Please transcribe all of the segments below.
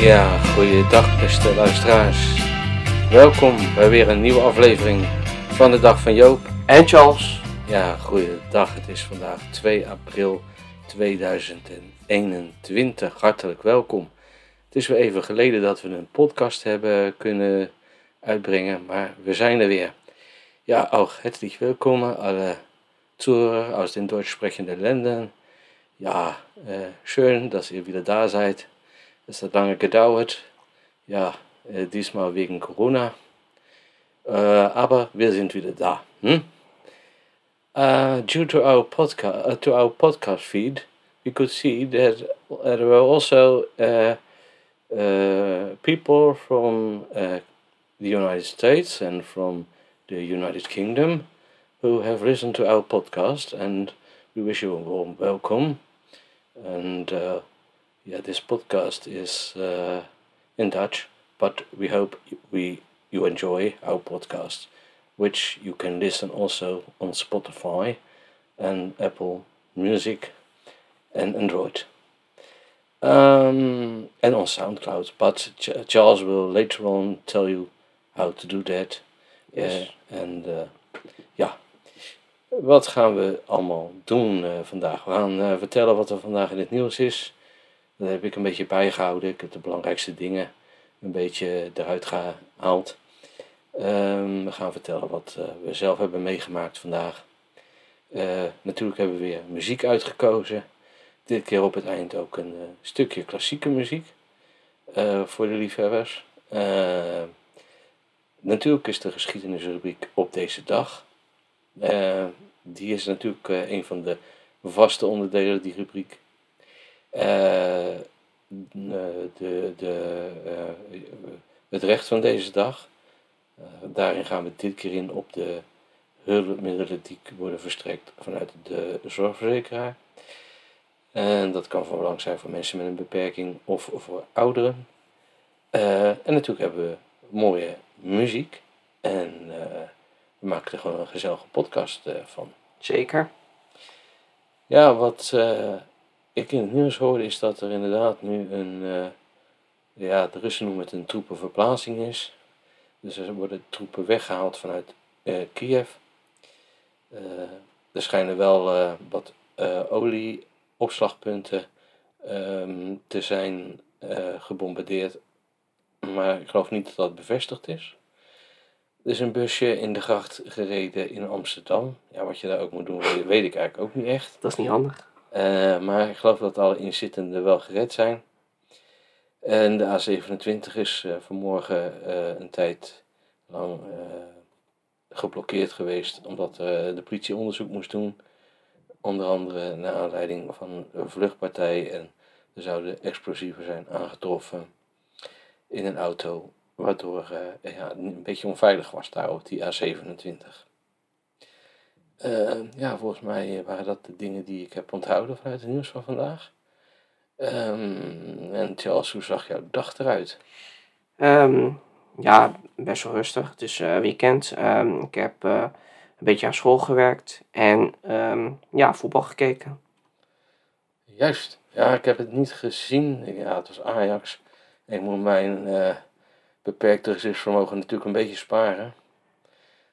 Ja, goeiedag beste luisteraars. Welkom bij weer een nieuwe aflevering van De Dag van Joop en Charles. Ja, goeiedag. Het is vandaag 2 april 2021. Hartelijk welkom. Het is weer even geleden dat we een podcast hebben kunnen uitbrengen, maar we zijn er weer. Ja, auch herzlich willkommen alle Zuhörer aus den deutsch sprechenden Ländern. Ja, schön, dass ihr wieder da seid. Es hat lange gedauert, ja, diesmal wegen Corona, aber wir sind wieder da. Due to our podcast feed, we could see that there were also people from the United States and from the United Kingdom who have listened to our podcast, and we wish you a warm welcome. And yeah, this podcast is in Dutch, but we hope you enjoy our podcast, which you can listen also on Spotify and Apple Music and Android, and on SoundCloud. But Charles will later on tell you how to do that. Yes. And yeah. Wat gaan we allemaal doen vandaag? We gaan vertellen wat er vandaag in het nieuws is. Dat heb ik een beetje bijgehouden. Ik heb de belangrijkste dingen een beetje eruit gehaald. We gaan vertellen wat we zelf hebben meegemaakt vandaag. Natuurlijk hebben we weer muziek uitgekozen. Dit keer op het eind ook een stukje klassieke muziek. Voor de liefhebbers. Natuurlijk is de geschiedenisrubriek op deze dag. Die is natuurlijk een van de vaste onderdelen, die rubriek. Het recht van deze dag. Daarin gaan we dit keer in op de hulpmiddelen die worden verstrekt vanuit de zorgverzekeraar. En dat kan van belang zijn voor mensen met een beperking of voor ouderen. En natuurlijk hebben we mooie muziek. En we maken er gewoon een gezellige podcast van. Zeker. Ja, wat ik in het nieuws hoorde is dat er inderdaad nu een... ja, de Russen noemen het een troepenverplaatsing is. Dus er worden troepen weggehaald vanuit Kiev. Er schijnen wel wat olieopslagpunten te zijn gebombardeerd. Maar ik geloof niet dat dat bevestigd is. Er is een busje in de gracht gereden in Amsterdam. Ja, wat je daar ook moet doen, weet ik eigenlijk ook niet echt. Dat is niet handig. Maar ik geloof dat alle inzittenden wel gered zijn. En de A27 is vanmorgen een tijd lang geblokkeerd geweest, omdat de politie onderzoek moest doen. Onder andere naar aanleiding van een vluchtpartij. En er zouden explosieven zijn aangetroffen in een auto, waardoor ja, een beetje onveilig was daar op die A27. Ja, volgens mij waren dat de dingen die ik heb onthouden vanuit het nieuws van vandaag. En Charles, hoe zag jouw dag eruit? Ja, best wel rustig. Het is weekend. Ik heb een beetje aan school gewerkt en ja, voetbal gekeken. Juist. Ja, ik heb het niet gezien. Ja, het was Ajax. Ik moet mijn beperkte gezichtsvermogen natuurlijk een beetje sparen.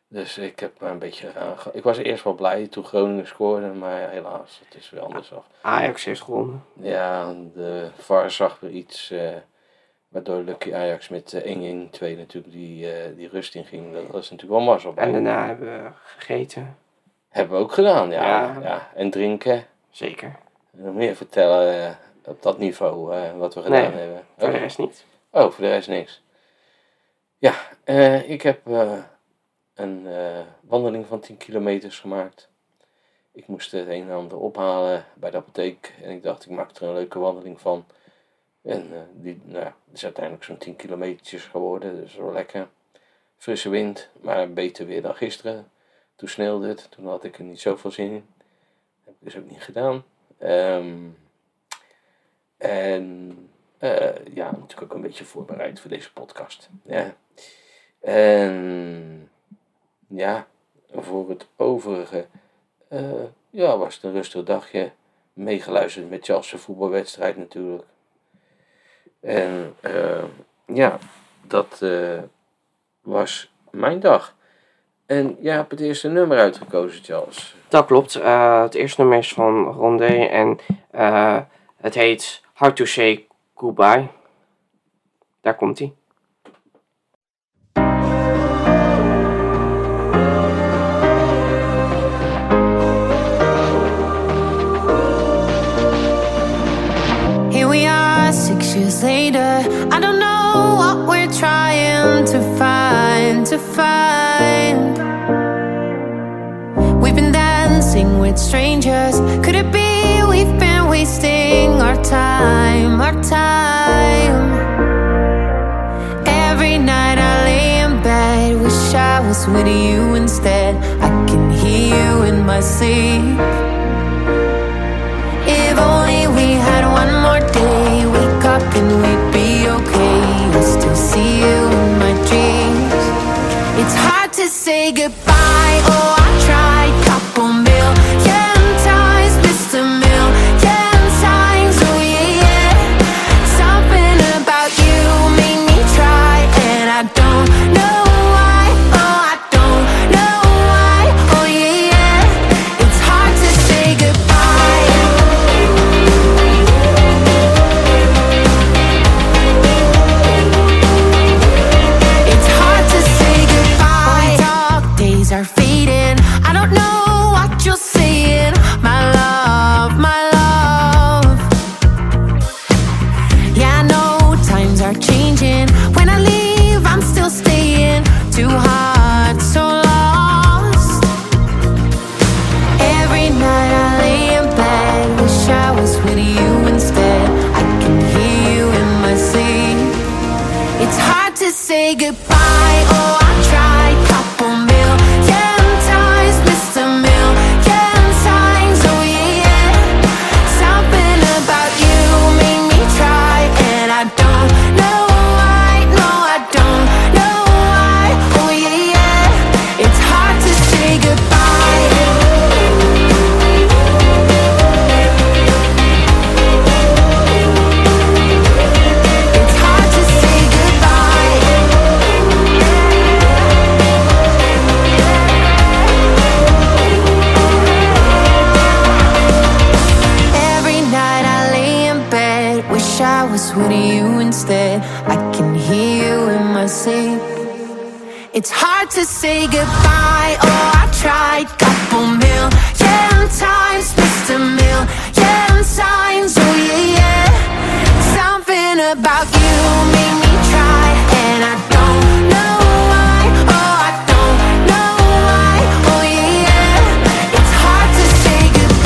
Dus ik heb maar een beetje... Ik was eerst wel blij toen Groningen scoorde, maar helaas, het is weer anders af. Ajax heeft gewonnen. Ja, de VAR zag weer iets, waardoor Lucky Ajax met 1-1-2 natuurlijk die rust inging. Dat was natuurlijk wel mazzel. En daarna hebben we gegeten. Hebben we ook gedaan, ja. En drinken. Zeker. En nog meer vertellen op dat niveau wat we gedaan hebben. Voor de rest niet. Oh, voor de rest niks. Ja, ik heb... een wandeling van 10 kilometers gemaakt. Ik moest het een en ander ophalen bij de apotheek. En ik dacht, ik maak er een leuke wandeling van. En die is uiteindelijk zo'n 10 kilometers geworden. Dus wel lekker. Frisse wind, maar beter weer dan gisteren. Toen sneeuwde het. Toen had ik er niet zoveel zin in. Heb ik dus ook niet gedaan. Ja, natuurlijk ook een beetje voorbereid voor deze podcast. Ja. En... ja, voor het overige ja, was het een rustig dagje. Meegeluisterd met Charles' voetbalwedstrijd natuurlijk. En ja, dat was mijn dag. En jij hebt het eerste nummer uitgekozen, Charles. Dat klopt. Het eerste nummer is van Rondé en het heet Hard to Say Goodbye. Daar komt hij. Here we are, 6 years later. I don't know what we're trying to find. We've been dancing with strangers. Could it be we've been wasting our time, our time? Every night I lay in bed, wish I was with you instead. I can hear you in my sleep. If only we had one more day, wake up and we'd be okay. I still see you in my dreams. It's hard to say goodbye, oh I tried. Couple million times, missed a million times, oh yeah, yeah. Something about you made me try, and I don't know why, oh I don't know why, oh yeah, yeah. It's hard to say goodbye. It's hard to say goodbye. My dark days are fading, I don't know what you're saying, my love, my love. Yeah, I know times are changing. When I leave, I'm still staying. Too hard, so lost. Every night I lay in bed, wish I was with you instead. I can hear you in my sleep. It's hard to say goodbye, oh I tried. Couple million times, missed a million. With you instead, I can hear you in my sleep. It's hard to say goodbye, oh I tried. Couple million times, missed a million times, oh yeah, yeah. Something about you made me try, and I don't know why, oh I don't know why, oh yeah, yeah. It's hard to say goodbye.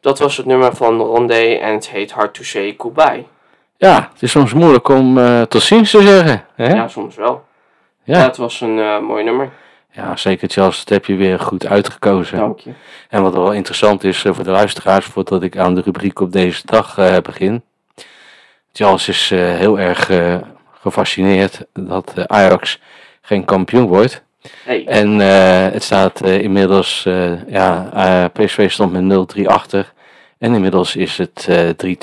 Dat was het nummer van Rondé en het heet Hard to Say Goodbye. Ja, het is soms moeilijk om tot ziens te zeggen. Hè? Ja, soms wel. Ja, ja, het was een mooi nummer. Ja, zeker Charles, dat heb je weer goed uitgekozen. Dank je. En wat wel interessant is voor de luisteraars, voordat ik aan de rubriek op deze dag begin. Charles is heel erg gefascineerd dat Ajax geen kampioen wordt. Hey. En het staat inmiddels, PSV stond met 0-3 achter. En inmiddels is het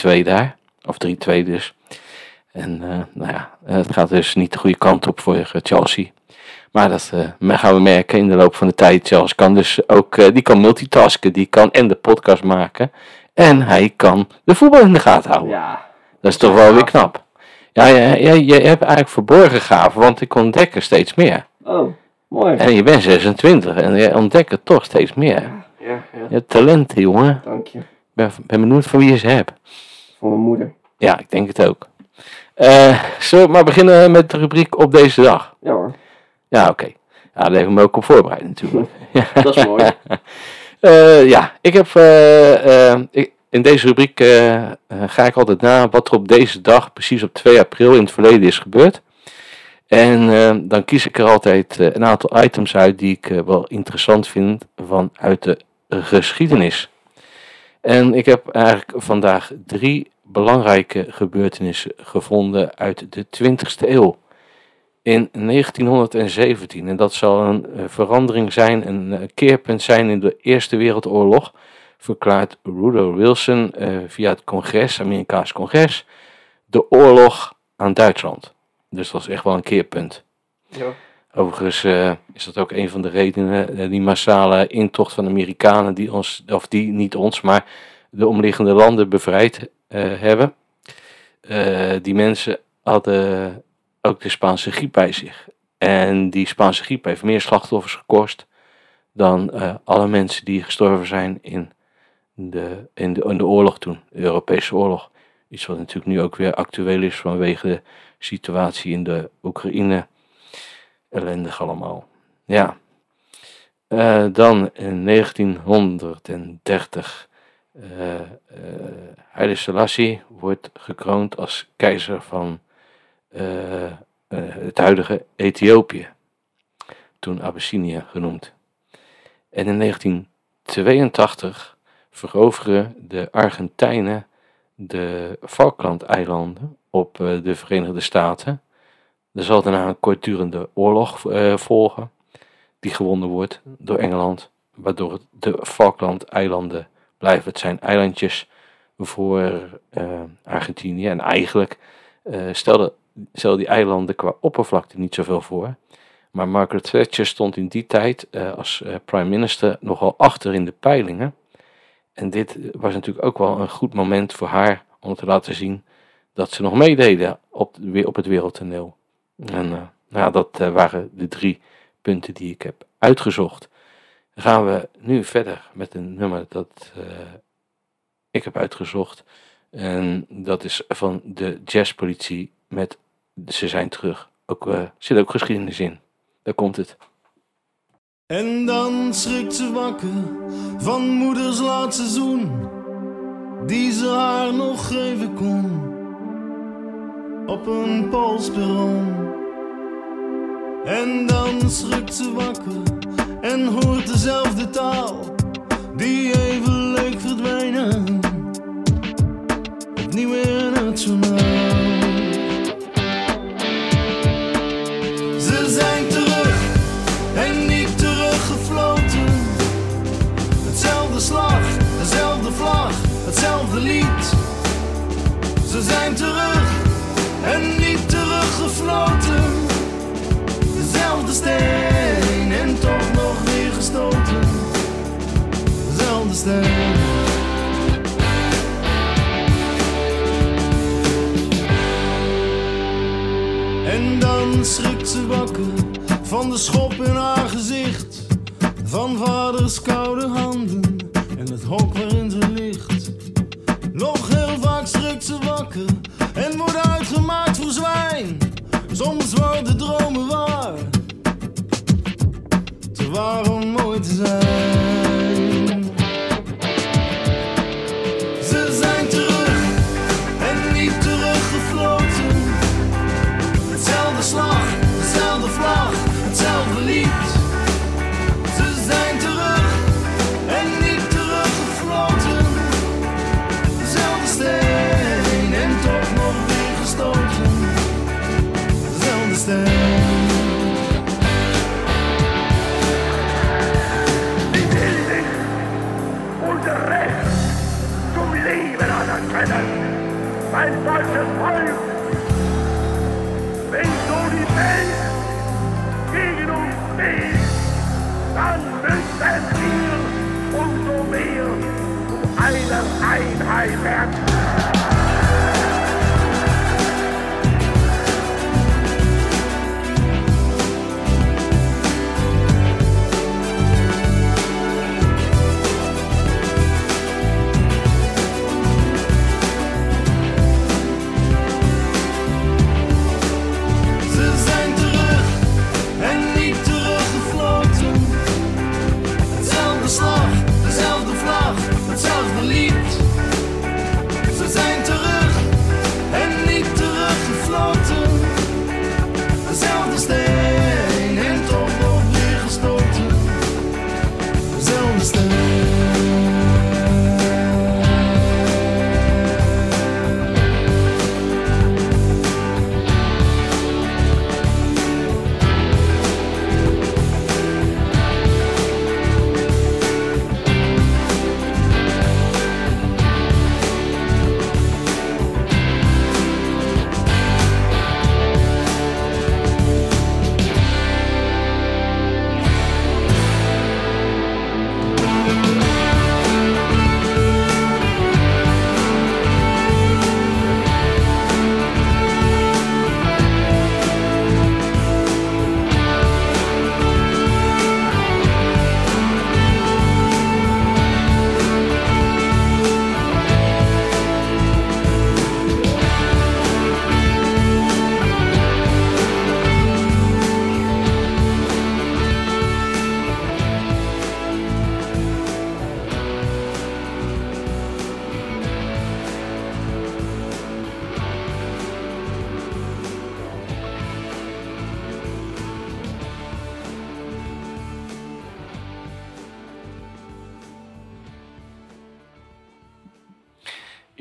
3-2 daar. Of 3-2 dus. En het gaat dus niet de goede kant op voor Chelsea. Maar dat gaan we merken in de loop van de tijd. Charles kan dus ook, die kan multitasken. Die kan en de podcast maken. En hij kan de voetbal in de gaten houden. Ja. Dat is toch wel weer knap. Ja, je hebt eigenlijk verborgen gaven. Want ik ontdek er steeds meer. Oh. Mooi. En je bent 26 en je ontdekt het toch steeds meer. Ja. Je hebt talenten, jongen. Dank je. Ik ben benieuwd van wie je ze hebt. Van mijn moeder. Ja, ik denk het ook. Zullen we maar beginnen met de rubriek op deze dag? Ja hoor. Ja, oké. Ja, daar hebben we me ook op voorbereid natuurlijk. Dat is mooi. In deze rubriek ga ik altijd na wat er op deze dag, precies op 2 april in het verleden is gebeurd. En dan kies ik er altijd een aantal items uit die ik wel interessant vind vanuit de geschiedenis. En ik heb eigenlijk vandaag 3 belangrijke gebeurtenissen gevonden uit de 20e eeuw. In 1917, en dat zal een verandering zijn, een keerpunt zijn in de Eerste Wereldoorlog, verklaart Woodrow Wilson via het congres, Amerikaans congres, de oorlog aan Duitsland. Dus dat is echt wel een keerpunt. Ja. Overigens is dat ook een van de redenen, die massale intocht van de Amerikanen die ons, of die niet ons, maar de omliggende landen bevrijd hebben. Die mensen hadden ook de Spaanse griep bij zich. En die Spaanse griep heeft meer slachtoffers gekost dan alle mensen die gestorven zijn in de oorlog toen, de Europese oorlog. Iets wat natuurlijk nu ook weer actueel is vanwege de situatie in de Oekraïne. Ellendig allemaal. Ja. Dan in 1930. Haile Selassie wordt gekroond als keizer van het huidige Ethiopië. Toen Abyssinia genoemd. En in 1982 veroveren de Argentijnen de Falklandeilanden op de Verenigde Staten. Er zal daarna een kortdurende oorlog volgen, die gewonnen wordt door Engeland, waardoor de Falklandeilanden blijven. Het zijn eilandjes voor Argentinië en eigenlijk stelden die eilanden qua oppervlakte niet zoveel voor. Maar Margaret Thatcher stond in die tijd als prime minister nogal achter in de peilingen. En dit was natuurlijk ook wel een goed moment voor haar om te laten zien dat ze nog meededen op het wereldtoneel. En nou, dat waren de 3 punten die ik heb uitgezocht. Dan gaan we nu verder met een nummer dat ik heb uitgezocht. En dat is van de Jazzpolitie met Ze zijn terug. Er zit ook geschiedenis in. Daar komt het. En dan schrikt ze wakker van moeders laatste zoen, die ze haar nog geven kon op een Poolsperron. En dan schrikt ze wakker en hoort dezelfde taal, die even leek verdwijnen, opnieuw in het journaal. Ze zijn terug en niet teruggefloten. Hetzelfde slag, dezelfde vlag, hetzelfde lied. Ze zijn terug en niet teruggefloten. Dezelfde steen en toch nog weer gestoten. Dezelfde steen. En dan schrikt ze wakker van de schop in haar gezicht, van vaders koude handen en het hok waarin ze ligt. Nog heel vaak schrikt ze wakker en wordt uitgemaakt voor zwijn. Soms worden dromen waar, te waar om mooi te zijn. Ze zijn terug en niet teruggefloten. Hetzelfde slag, dezelfde vlag, hetzelfde lied. Ze zijn terug en niet teruggefloten. Dezelfde steen en toch nog weer gestoten. Dezelfde steen.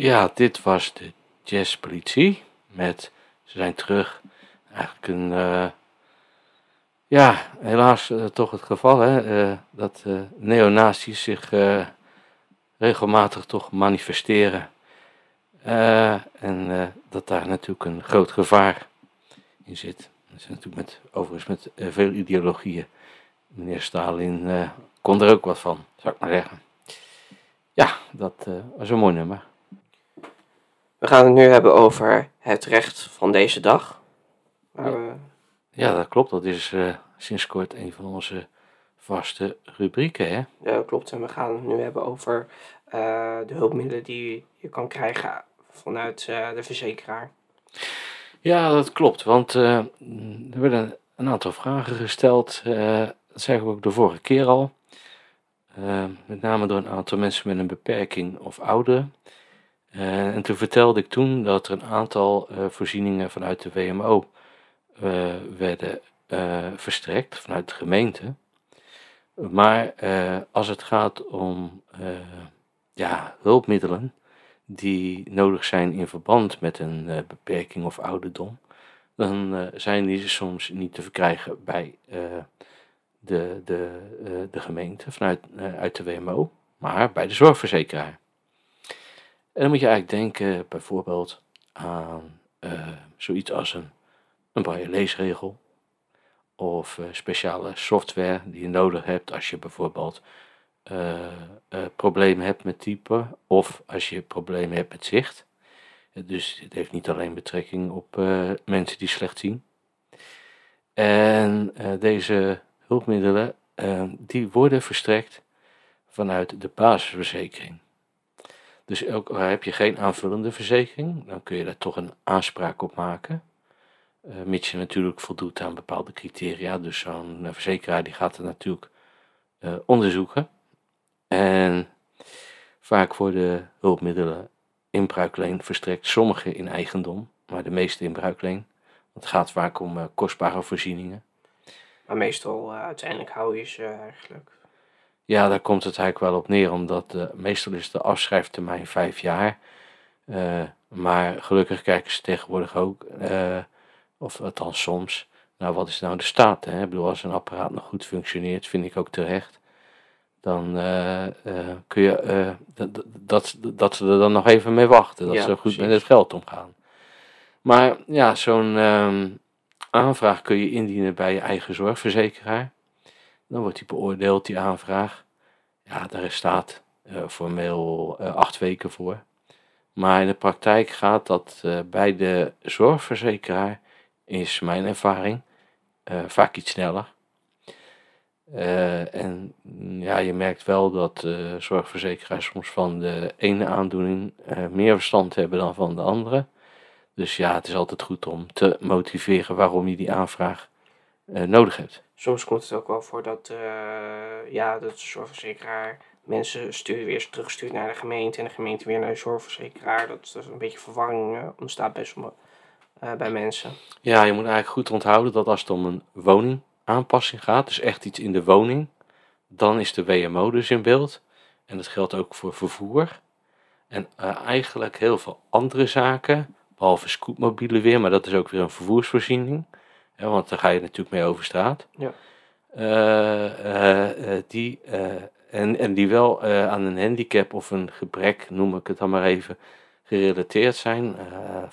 Ja, dit was de Jazzpolitie met Ze zijn terug. Eigenlijk een, helaas toch het geval, hè, dat neonazi's zich regelmatig toch manifesteren. En dat daar natuurlijk een groot gevaar in zit. Dat is natuurlijk overigens met veel ideologieën. Meneer Stalin kon er ook wat van, zou ik maar zeggen. Ja, dat was een mooi nummer. We gaan het nu hebben over het recht van deze dag. Ja, dat klopt. Dat is sinds kort een van onze vaste rubrieken, hè? Ja, klopt. En we gaan het nu hebben over de hulpmiddelen die je kan krijgen vanuit de verzekeraar. Ja, dat klopt. Want er werden een aantal vragen gesteld. Dat zagen we ook de vorige keer al. Met name door een aantal mensen met een beperking of ouderen. En toen vertelde ik dat er een aantal voorzieningen vanuit de WMO werden verstrekt, vanuit de gemeente. Maar als het gaat om hulpmiddelen die nodig zijn in verband met een beperking of ouderdom, dan zijn die soms niet te verkrijgen bij de gemeente vanuit uit de WMO, maar bij de zorgverzekeraar. En dan moet je eigenlijk denken bijvoorbeeld aan zoiets als een braille leesregel of speciale software die je nodig hebt als je bijvoorbeeld problemen hebt met typen of als je problemen hebt met zicht. Dus het heeft niet alleen betrekking op mensen die slecht zien. En deze hulpmiddelen die worden verstrekt vanuit de basisverzekering. Dus ook heb je geen aanvullende verzekering, dan kun je daar toch een aanspraak op maken. Mits je natuurlijk voldoet aan bepaalde criteria. Dus zo'n verzekeraar die gaat het natuurlijk onderzoeken. En vaak worden hulpmiddelen in bruikleen verstrekt. Sommige in eigendom, maar de meeste in bruikleen. Het gaat vaak om kostbare voorzieningen. Maar meestal uiteindelijk hou je ze eigenlijk. Ja, daar komt het eigenlijk wel op neer, omdat meestal is de afschrijftermijn 5 jaar. Maar gelukkig kijken ze tegenwoordig ook, of althans soms, nou wat is nou de staat? Hè? Ik bedoel, als een apparaat nog goed functioneert, vind ik ook terecht. Dan kun je, dat ze er dan nog even mee wachten, dat ja, ze goed precies met het geld omgaan. Maar ja, zo'n aanvraag kun je indienen bij je eigen zorgverzekeraar. Dan wordt die beoordeeld, die aanvraag. Ja, daar staat formeel 8 weken voor. Maar in de praktijk gaat dat bij de zorgverzekeraar, is mijn ervaring, vaak iets sneller. En ja, je merkt wel dat zorgverzekeraars soms van de ene aandoening meer verstand hebben dan van de andere. Dus ja, het is altijd goed om te motiveren waarom je die aanvraag nodig hebt. Soms komt het ook wel voor dat, dat de zorgverzekeraar mensen weer terugstuurt naar de gemeente en de gemeente weer naar de zorgverzekeraar. Dat er een beetje verwarring ontstaat bij mensen. Ja, je moet eigenlijk goed onthouden dat als het om een woningaanpassing gaat, dus echt iets in de woning, dan is de WMO dus in beeld. En dat geldt ook voor vervoer. En eigenlijk heel veel andere zaken, behalve scootmobielen weer, maar dat is ook weer een vervoersvoorziening. Ja, want daar ga je natuurlijk mee over straat. Ja. Die wel aan een handicap of een gebrek, noem ik het dan maar even, gerelateerd zijn,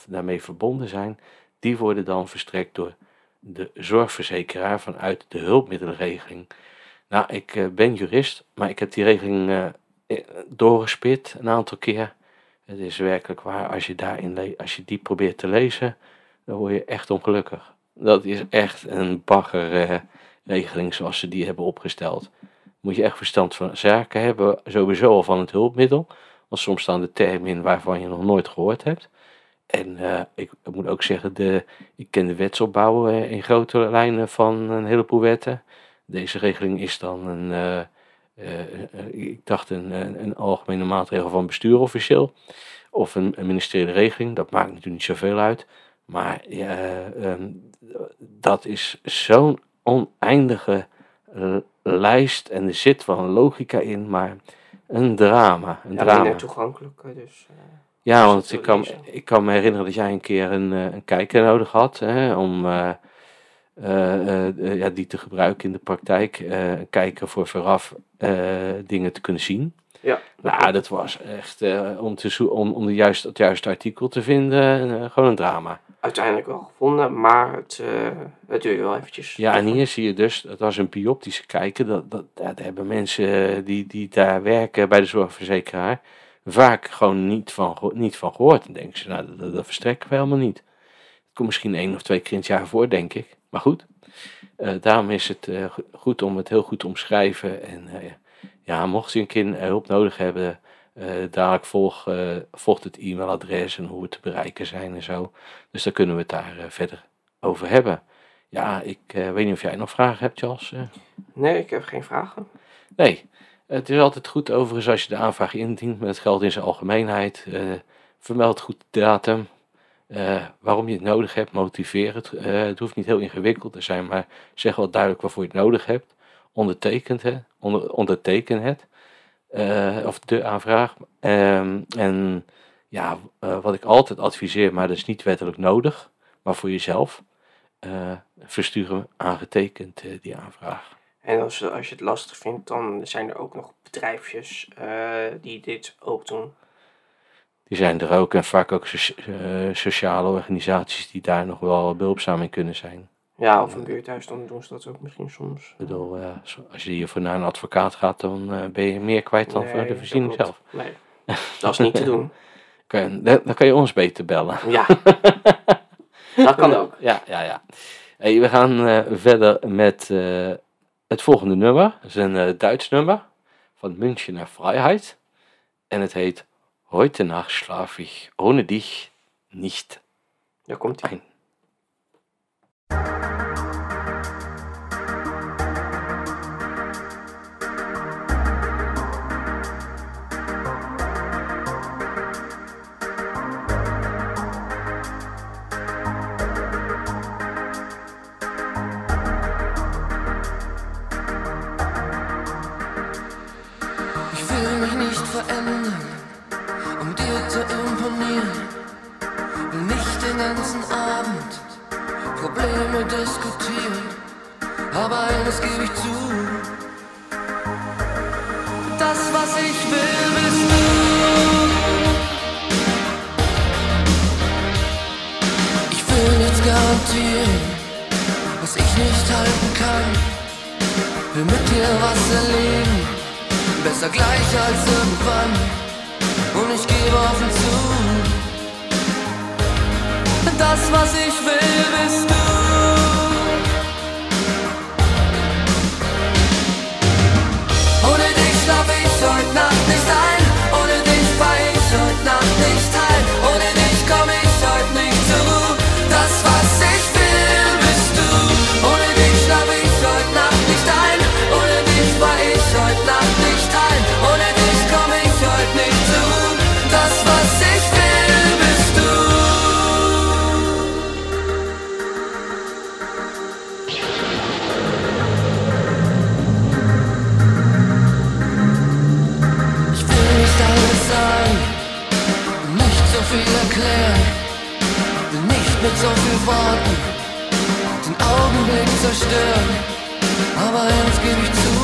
daarmee verbonden zijn, die worden dan verstrekt door de zorgverzekeraar vanuit de hulpmiddelenregeling. Nou, ik ben jurist, maar ik heb die regeling doorgespit een aantal keer. Het is werkelijk waar, als je die probeert te lezen, dan word je echt ongelukkig. Dat is echt een baggerregeling zoals ze die hebben opgesteld. Moet je echt verstand van zaken hebben, sowieso al van het hulpmiddel. Want soms staan de termen in waarvan je nog nooit gehoord hebt. En ik moet ook zeggen, ik ken de wetsopbouw in grote lijnen van een heleboel wetten. Deze regeling is dan een algemene maatregel van bestuur officieel. Of een ministeriële regeling, dat maakt natuurlijk niet zoveel uit. Maar dat is zo'n oneindige lijst en er zit wel een logica in, maar een drama. Minder toegankelijk dus. Ja, want ik kan me herinneren dat jij een keer een kijker nodig had, hè, om die te gebruiken in de praktijk. Een kijker voor vooraf dingen te kunnen zien. Ja, nou, dat was echt om het juiste artikel te vinden, gewoon een drama. Uiteindelijk wel gevonden, maar het duurde wel eventjes. Ja, en hier zie je dus, het was een bioptische kijker. Dat hebben mensen die daar werken bij de zorgverzekeraar vaak gewoon niet van gehoord. En denken ze, nou, dat verstrekken we helemaal niet. Het komt misschien 1 of 2 keer in het jaar voor, denk ik. Maar goed, daarom is het goed om het heel goed te omschrijven. En ja, mocht je een kind hulp nodig hebben, dadelijk volgt het e-mailadres en hoe we te bereiken zijn en zo. Dus daar kunnen we het daar verder over hebben. Ja, ik weet niet of jij nog vragen hebt, Charles? Nee, ik heb geen vragen. Nee, het is altijd goed overigens als je de aanvraag indient, maar het geldt in zijn algemeenheid. Vermeld goed de datum, waarom je het nodig hebt, motiveer het. Het hoeft niet heel ingewikkeld te zijn, maar zeg wel duidelijk waarvoor je het nodig hebt. Onderteken het, of de aanvraag. En ja, wat ik altijd adviseer, maar dat is niet wettelijk nodig, maar voor jezelf, versturen aangetekend die aanvraag. En als je het lastig vindt, dan zijn er ook nog bedrijfjes die dit ook doen. Die zijn er ook en vaak ook sociale organisaties die daar nog wel behulpzaam in kunnen zijn. Ja, of een buurthuis, dan doen ze dat ook misschien soms. Ik bedoel, als je hiervoor naar een advocaat gaat, dan ben je meer kwijt dan voor de voorziening zelf. Nee, dat is niet te doen. Dan kan je ons beter bellen. Ja, dat kan ook. Ja. Hey, we gaan verder met het volgende nummer. Dat is een Duits nummer van Münchener Vrijheid. En het heet Heute Nacht schlaf ich ohne dich nicht. Daar komt hij. Aber eines gebe ich zu, das was ich will bist du. Ich will nichts garantieren, was ich nicht halten kann. Will mit dir was erleben, besser gleich als irgendwann. Und ich gebe offen zu, das was ich will bist du. Schlaf ich heute Nacht nicht ein, ohne dich war ich heute Nacht nicht heil, ohne dich komm ich heute nicht zur Ruhe, das was ich will bist du. Ohne dich schlaf ich heute Nacht nicht ein, ohne dich war ich heute Nacht nicht heil, ohne dich komm ich heute nicht zur Ruhe, das was ich will bist du. Erklären. Will nicht mit so vielen Worten den Augenblick zerstören, aber eins gebe ich zu,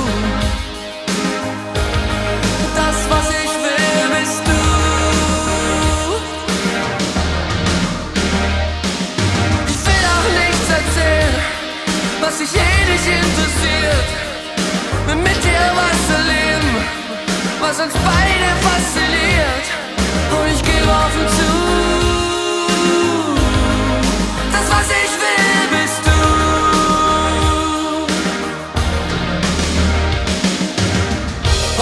das was ich will bist du. Ich will auch nichts erzählen, was dich nicht interessiert. Will mit dir was erleben, was uns beide fasziniert. Und ich gebe offen zu, das was ich will bist du.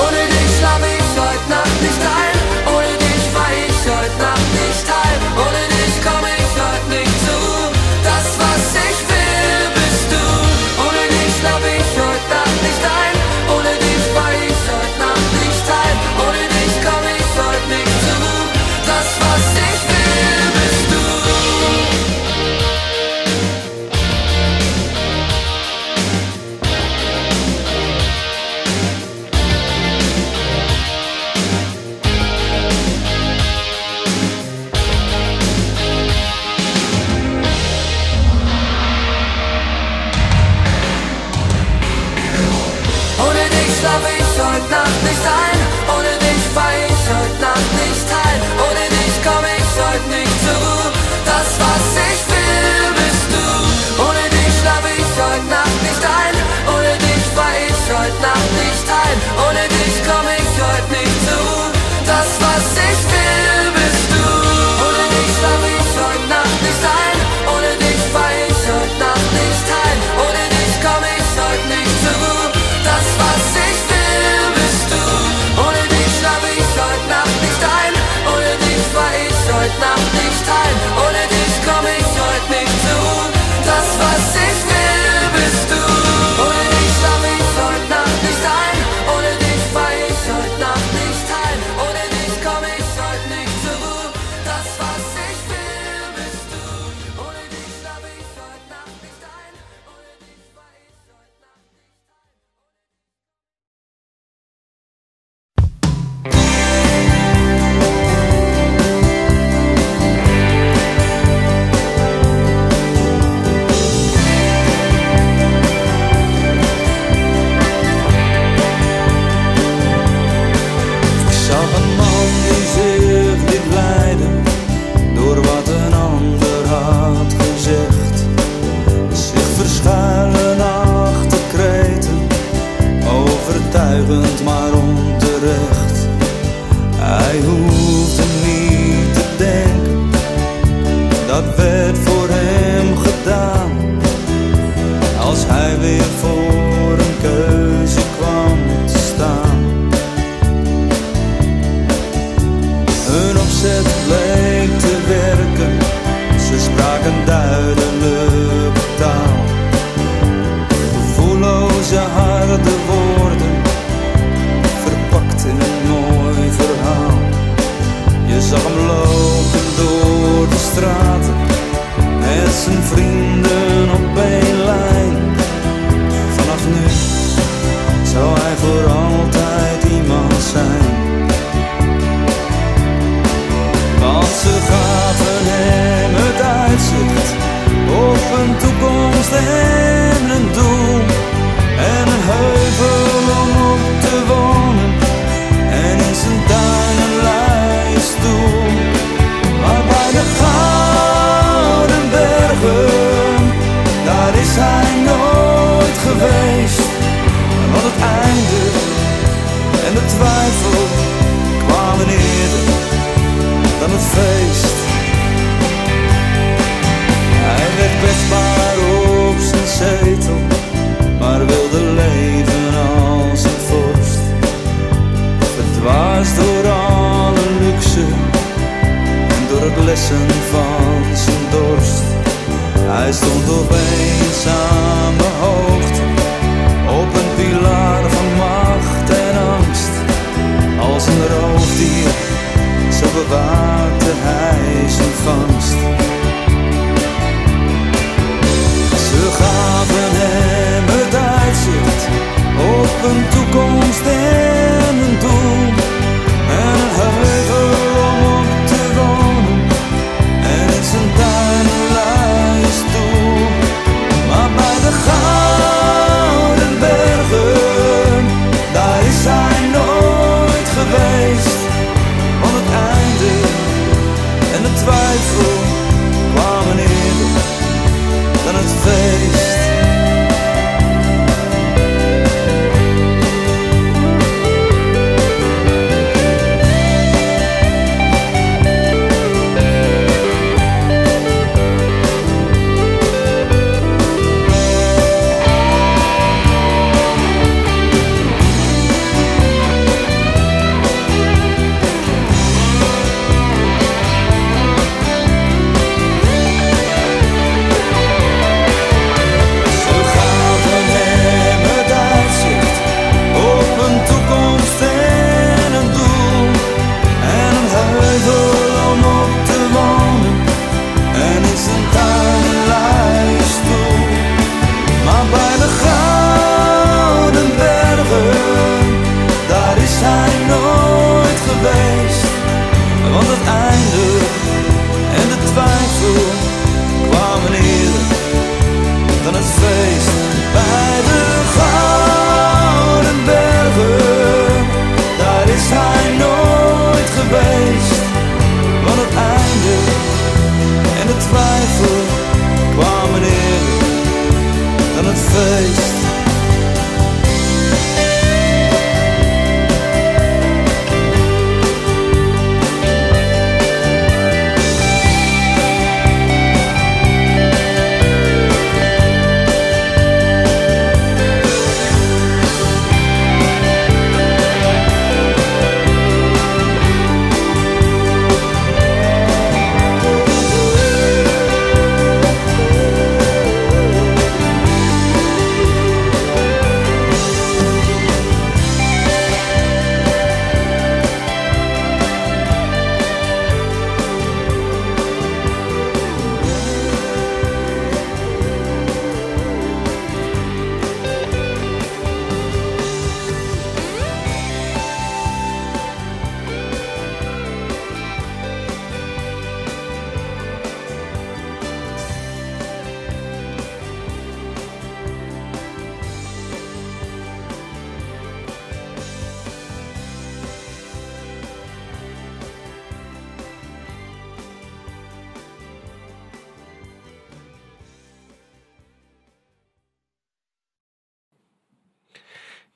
Ohne dich schlaf ich heute Nacht nicht ein, ohne dich war ich heute Nacht nicht heil, ohne dich komm ich heute nicht zu Ruhe, das was ich will bist du. Ohne dich schlaf ich heute Nacht nicht ein, ohne dich war ich heute Nacht nicht heil, ohne Twijfel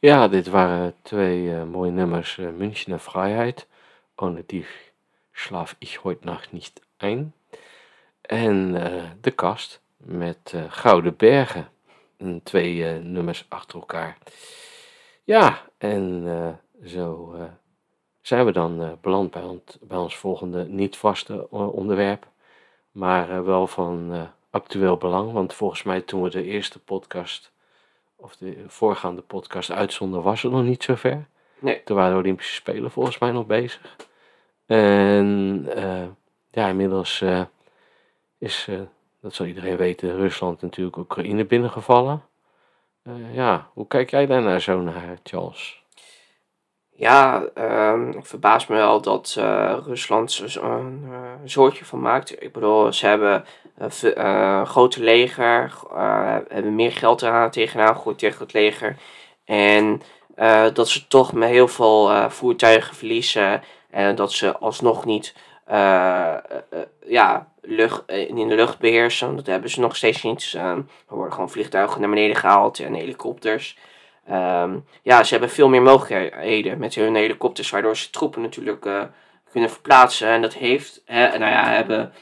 Ja, dit waren twee mooie nummers. Münchener Vrijheid. Ohne dich schlaf ich heute Nacht nicht ein. En De Kast met Gouden Bergen. En twee nummers achter elkaar. Ja, en zo zijn we dan beland bij ons volgende niet vaste onderwerp. Maar wel van actueel belang. Want volgens mij toen we de eerste podcast... of de voorgaande podcast uitzonden, was het nog niet zover. Nee. Toen waren de Olympische Spelen volgens mij nog bezig. En ja, inmiddels is, dat zal iedereen weten, Rusland natuurlijk Oekraïne binnengevallen. Ja, hoe kijk jij daarnaar zo naar, Charles? Ja, ik verbaas me wel dat Rusland er een soortje van maakt. Ik bedoel, ze hebben een grote leger, hebben meer geld eraan tegenaan gegooid tegen het leger. En dat ze toch met heel veel voertuigen verliezen en dat ze alsnog niet in de lucht beheersen. Dat hebben ze nog steeds niet. Er worden gewoon vliegtuigen naar beneden gehaald en helikopters. Ja, ze hebben veel meer mogelijkheden met hun helikopters, waardoor ze troepen natuurlijk kunnen verplaatsen. En dat heeft, hebben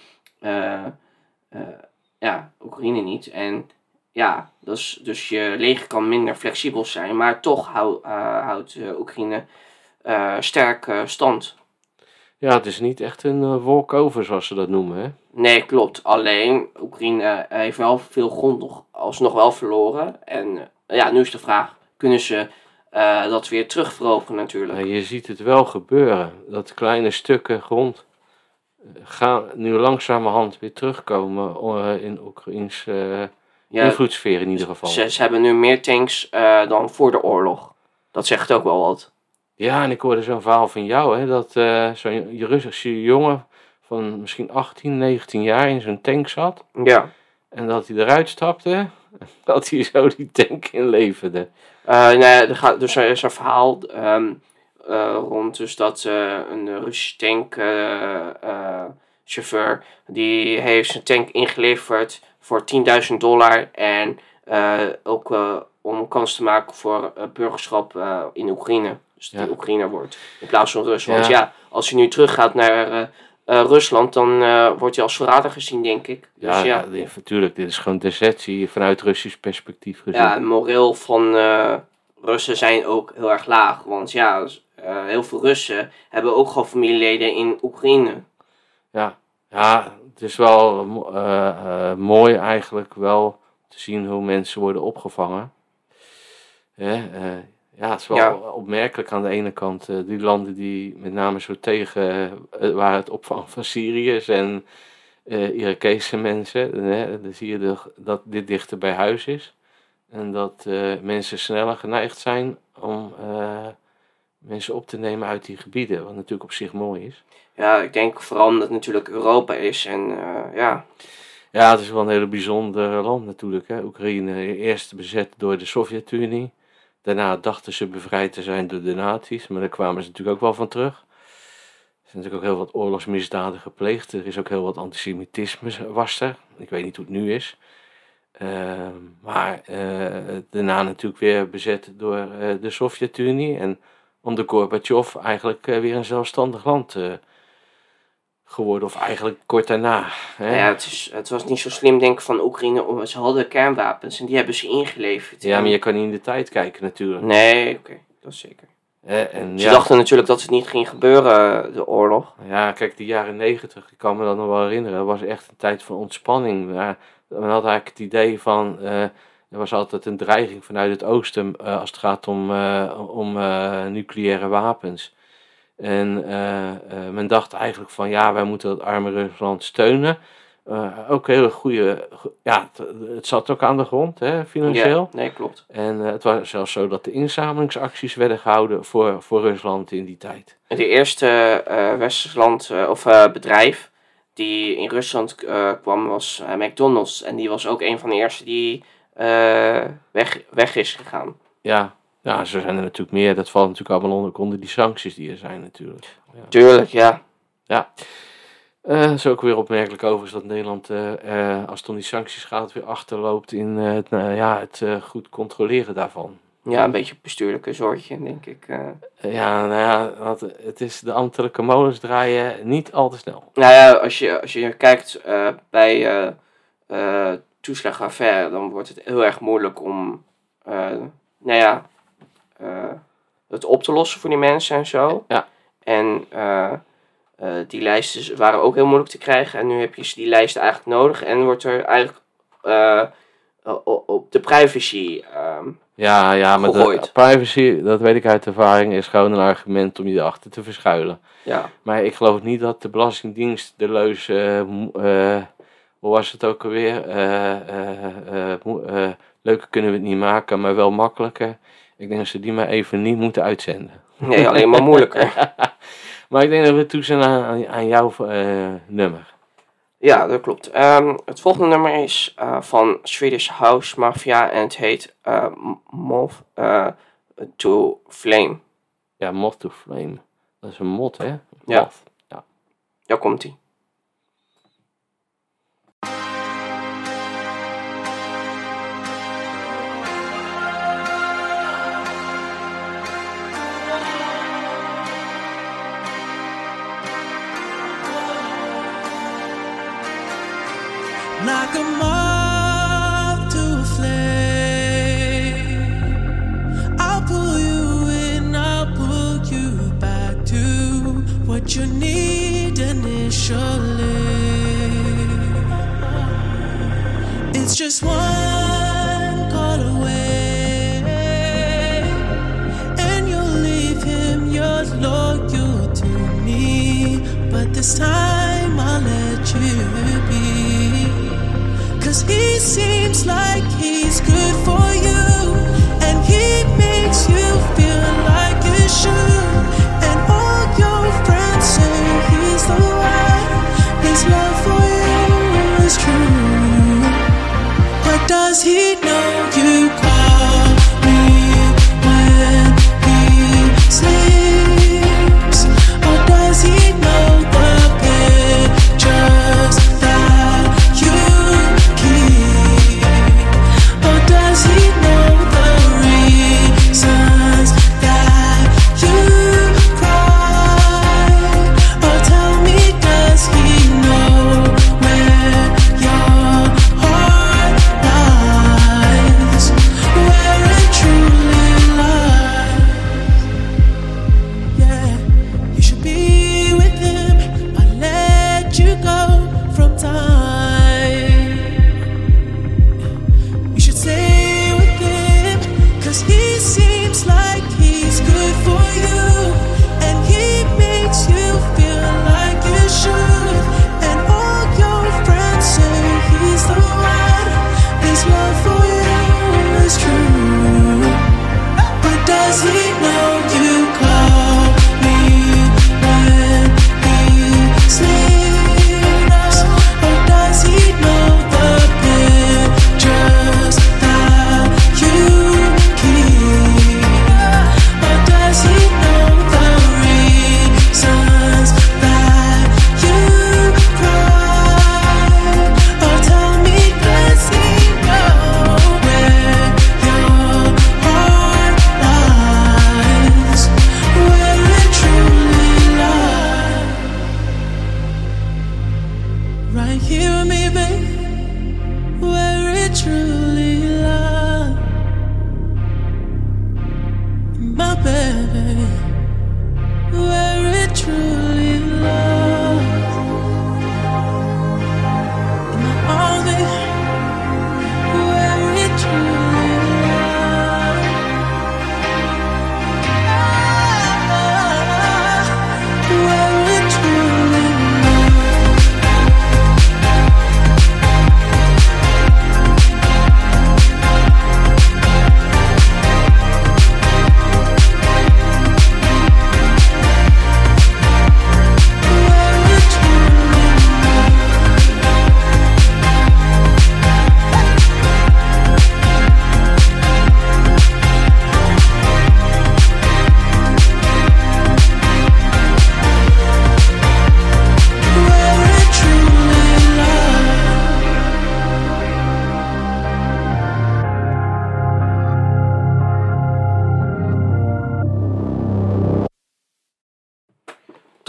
Oekraïne niet. En ja, dus je leger kan minder flexibel zijn, maar toch houdt Oekraïne sterk stand. Ja, het is niet echt een walkover zoals ze dat noemen, hè? Nee, klopt. Alleen, Oekraïne heeft wel veel grond nog, alsnog wel verloren. En ja, nu is de vraag, kunnen ze dat weer terugveroveren natuurlijk? Ja, je ziet het wel gebeuren. Dat kleine stukken grond gaan nu langzamerhand weer terugkomen in Oekraïns invloedssfeer in ieder geval. Ze hebben nu meer tanks dan voor de oorlog. Dat zegt ook wel wat. Ja, en ik hoorde zo'n verhaal van jou, hè, dat zo'n Russische jongen van misschien 18, 19 jaar in zo'n tank zat. Ja. En dat hij eruit stapte, dat hij zo die tank inleverde. Er is een verhaal rond dus dat een Russische tankchauffeur, die heeft zijn tank ingeleverd voor $10.000 en ook om een kans te maken voor burgerschap in Oekraïne. Dus die Oekraïner wordt in plaats van Rus. Want ja, als hij nu teruggaat naar Rusland, dan wordt hij als verrader gezien, denk ik. Dus, ja, natuurlijk. Dit is gewoon desertie vanuit Russisch perspectief gezien. Ja, het moreel van Russen zijn ook heel erg laag. Want ja, heel veel Russen hebben ook gewoon familieleden in Oekraïne. Ja, het is wel mooi eigenlijk wel te zien hoe mensen worden opgevangen. Ja, het is wel opmerkelijk aan de ene kant. Die landen die met name zo tegen waren het opvang van Syriërs en Irakese mensen. Dan zie je dat dit dichter bij huis is. En dat mensen sneller geneigd zijn om mensen op te nemen uit die gebieden. Wat natuurlijk op zich mooi is. Ja, ik denk vooral omdat het natuurlijk Europa is. En ja, het is wel een hele bijzonder land natuurlijk. Hè? Oekraïne, eerst bezet door de Sovjet-Unie. Daarna dachten ze bevrijd te zijn door de nazi's, maar daar kwamen ze natuurlijk ook wel van terug. Er zijn natuurlijk ook heel wat oorlogsmisdaden gepleegd. Er is ook heel wat antisemitisme was er. Ik weet niet hoe het nu is. Maar daarna natuurlijk weer bezet door de Sovjet-Unie. En onder Gorbachev eigenlijk weer een zelfstandig land geworden. Of eigenlijk kort daarna. Hè? Ja, het was niet zo slim denk ik van Oekraïne. Ze hadden kernwapens en die hebben ze ingeleverd. Ja, maar je kan niet in de tijd kijken natuurlijk. Nee, oké, dat is zeker. Ze dachten natuurlijk dat het niet ging gebeuren, de oorlog. Ja, kijk, de jaren 90, ik kan me dat nog wel herinneren. Het was echt een tijd van ontspanning. Ja, men had eigenlijk het idee van... er was altijd een dreiging vanuit het oosten als het gaat om nucleaire wapens. En men dacht eigenlijk van ja, wij moeten dat arme Rusland steunen. Ook hele goede, ja, het zat ook aan de grond, hè, financieel. Ja, nee, klopt. En het was zelfs zo dat de inzamelingsacties werden gehouden voor Rusland in die tijd. De eerste westerse land of bedrijf die in Rusland kwam was McDonald's. En die was ook een van de eerste die weg is gegaan. Ja. Ja, zo zijn er natuurlijk meer. Dat valt natuurlijk allemaal onder die sancties die er zijn natuurlijk. Ja. Tuurlijk, ja. Ja. Het is ook weer opmerkelijk overigens dat Nederland, als het om die sancties gaat, weer achterloopt in het goed controleren daarvan. Ja, een beetje bestuurlijke zorgje, denk ik. Ja, nou ja, want het is de ambtelijke molens draaien niet al te snel. Nou ja, als je kijkt bij toeslagaffaire, dan wordt het heel erg moeilijk om het op te lossen voor die mensen en zo. Ja. En die lijsten waren ook heel moeilijk te krijgen. En nu heb je die lijsten eigenlijk nodig. En wordt er eigenlijk op de privacy maar de privacy, dat weet ik uit ervaring, is gewoon een argument om je erachter te verschuilen. Ja. Maar ik geloof niet dat de Belastingdienst de leus, hoe was het ook alweer, leuker kunnen we het niet maken, maar wel makkelijker. Ik denk dat ze die maar even niet moeten uitzenden. Nee, alleen maar moeilijker. Maar ik denk dat we toe zijn aan jouw nummer. Ja, dat klopt. Het volgende nummer is van Swedish House Mafia en het heet Moth to Flame. Ja, Moth to Flame. Dat is een mot, hè? Ja. Ja. Daar komt ie. Like a moth to a flame, I'll pull you in, I'll pull you back to what you need initially. It's just one call away, and you'll leave him, you're loyal to me, but this time I'll let you be. 'Cause he seems like he's good for you, and he makes you feel like you should, and all your friends say he's the one, his love for you is true, but does he know you call me when he sleeps, or does he know the pictures that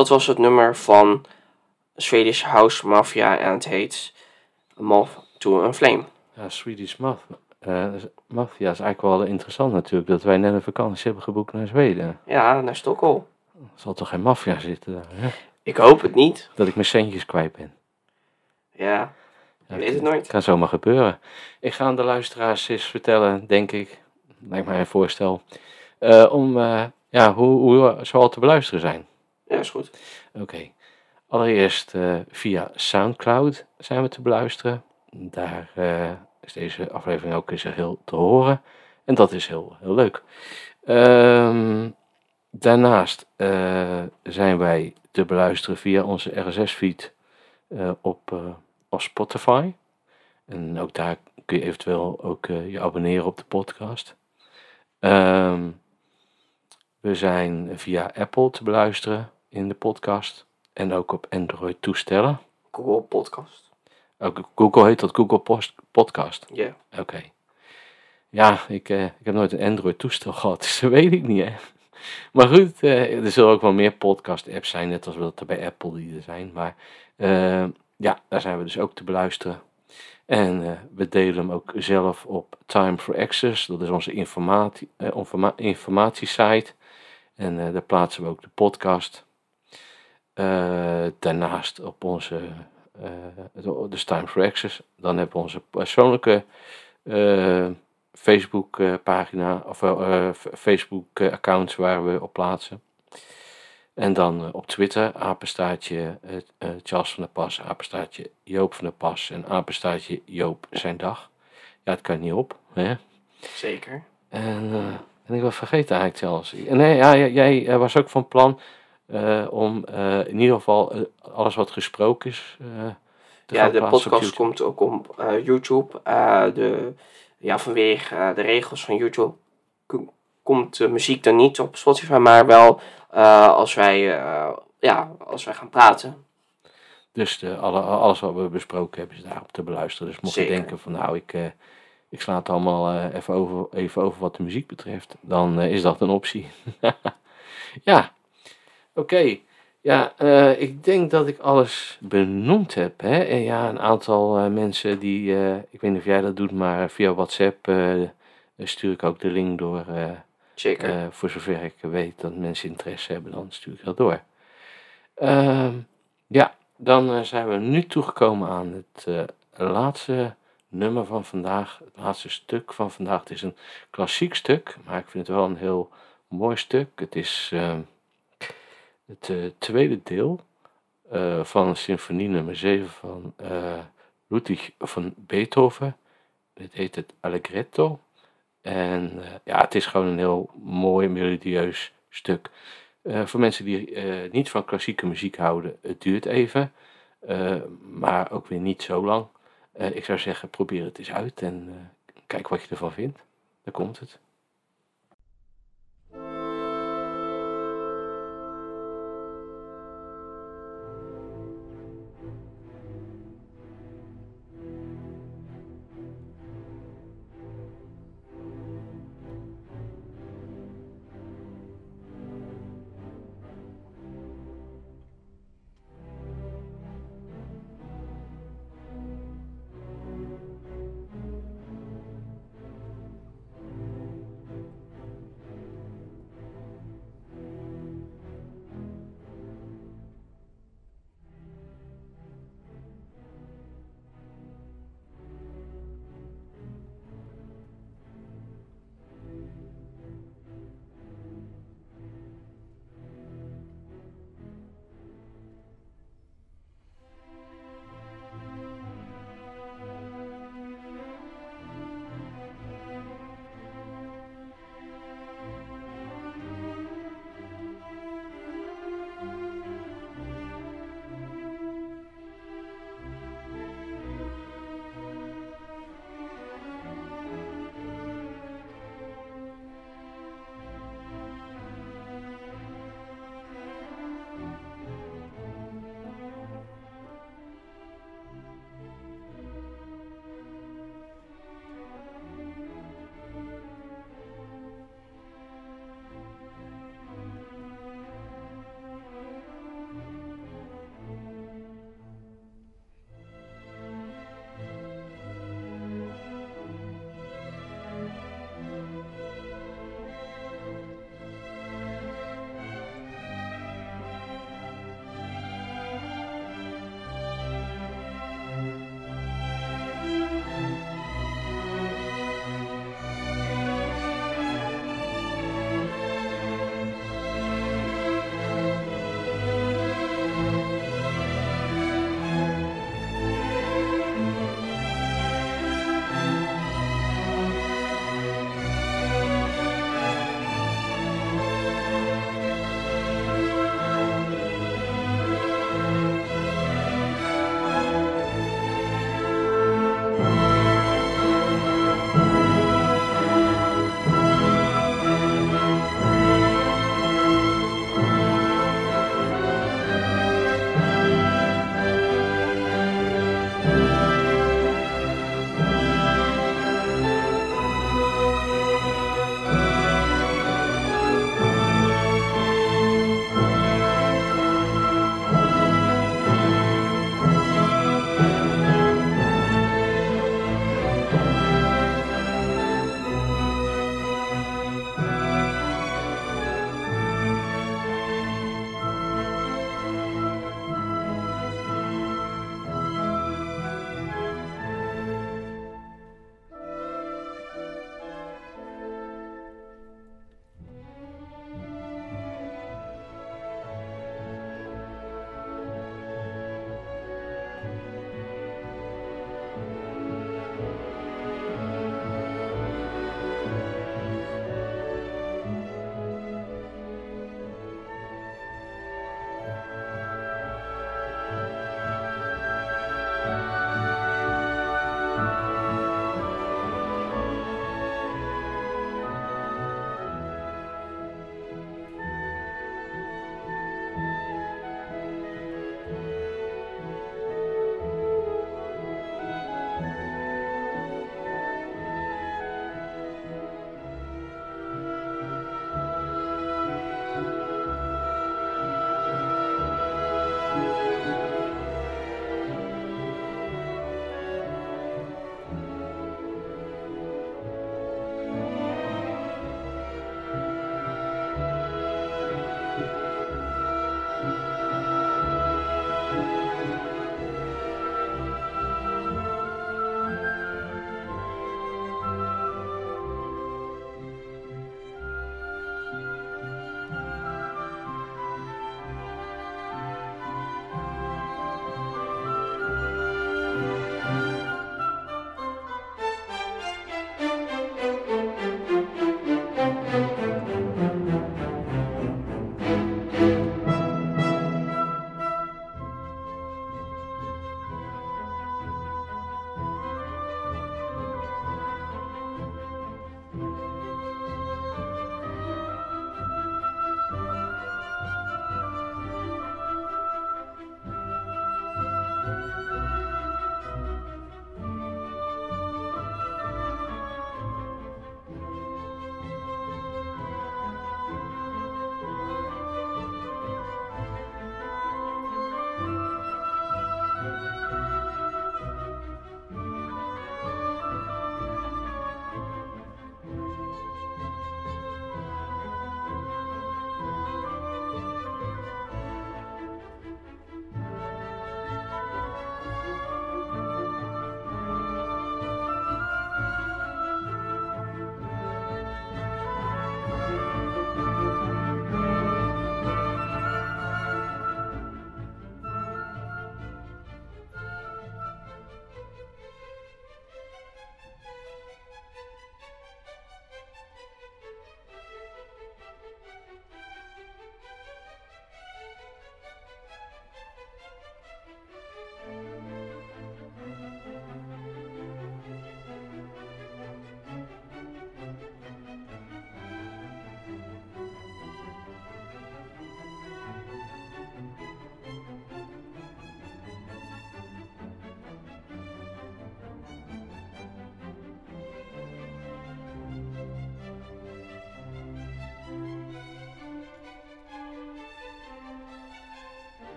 Dat was het nummer van Swedish House Mafia en het heet Moth to a Flame. Ja, Swedish Mafia is eigenlijk wel interessant natuurlijk, dat wij net een vakantie hebben geboekt naar Zweden. Ja, naar Stockholm. Er zal toch geen maffia zitten daar, hè? Ik hoop het niet. Dat ik mijn centjes kwijt ben. Ja, ik weet het nooit. Kan zomaar gebeuren. Ik ga aan de luisteraars eens vertellen, denk ik, lijkt mij een voorstel, hoe ze al te beluisteren zijn. Ja, is goed. Oké. Allereerst via Soundcloud zijn we te beluisteren. Daar is deze aflevering ook eens heel te horen. En dat is heel, heel leuk. Daarnaast zijn wij te beluisteren via onze RSS-feed op Spotify. En ook daar kun je eventueel ook je abonneren op de podcast. We zijn via Apple te beluisteren in de podcast. En ook op Android-toestellen. Google Podcast. Ook Google heet dat Google Podcast? Ja. Yeah. Oké. Ja, ik heb nooit een Android-toestel gehad, dus dat weet ik niet, hè. Maar goed, er zullen ook wel meer podcast-apps zijn, net als dat er bij Apple die er zijn. Maar daar zijn we dus ook te beluisteren. En we delen hem ook zelf op Time for Access. Dat is onze informatiesite. En daar plaatsen we ook de podcast. Daarnaast op onze dus Time for Access. Dan hebben we onze persoonlijke Facebook pagina of Facebook accounts waar we op plaatsen. En dan op Twitter apenstaartje Charles van der Pas, apenstaartje Joop van der Pas en apenstaartje Joop zijn dag. Ja, het kan niet op, hè? Zeker. En ik was vergeten eigenlijk, Charles. Nee, ja, jij was ook van plan om in ieder geval alles wat gesproken is te gaan plaatsen. Ja, de podcast komt ook op YouTube. Vanwege de regels van YouTube komt de muziek dan niet op Spotify, maar wel als wij gaan praten. Dus alles wat we besproken hebben is daarop te beluisteren. Dus mocht je denken van ik sla het allemaal even over wat de muziek betreft, dan is dat een optie. Ja, oké. Ja, ik denk dat ik alles benoemd heb, hè? En ja, een aantal mensen die, ik weet niet of jij dat doet, maar via WhatsApp stuur ik ook de link door. Zeker. Voor zover ik weet dat mensen interesse hebben, dan stuur ik dat door. Dan zijn we nu toegekomen aan het laatste nummer van vandaag. Het laatste stuk van vandaag. Het is een klassiek stuk, maar ik vind het wel een heel mooi stuk. Het is het tweede deel van symfonie nummer 7 van Ludwig van Beethoven. Dit heet het Allegretto. En het is gewoon een heel mooi, melodieus stuk. Voor mensen die niet van klassieke muziek houden, het duurt even. Maar ook weer niet zo lang. Ik zou zeggen, probeer het eens uit en kijk wat je ervan vindt. Daar komt het.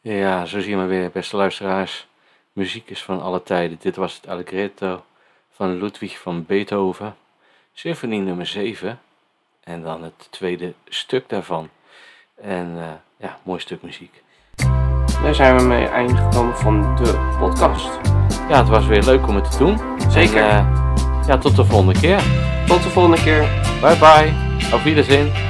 Ja, zo zien we weer, beste luisteraars. Muziek is van alle tijden. Dit was het Allegretto van Ludwig van Beethoven. Symfonie nummer 7. En dan het tweede stuk daarvan. En ja, mooi stuk muziek. Daar zijn we mee aangekomen van de podcast. Ja, het was weer leuk om het te doen. Zeker. En, ja, tot de volgende keer. Tot de volgende keer. Bye bye. Auf Wiedersehen.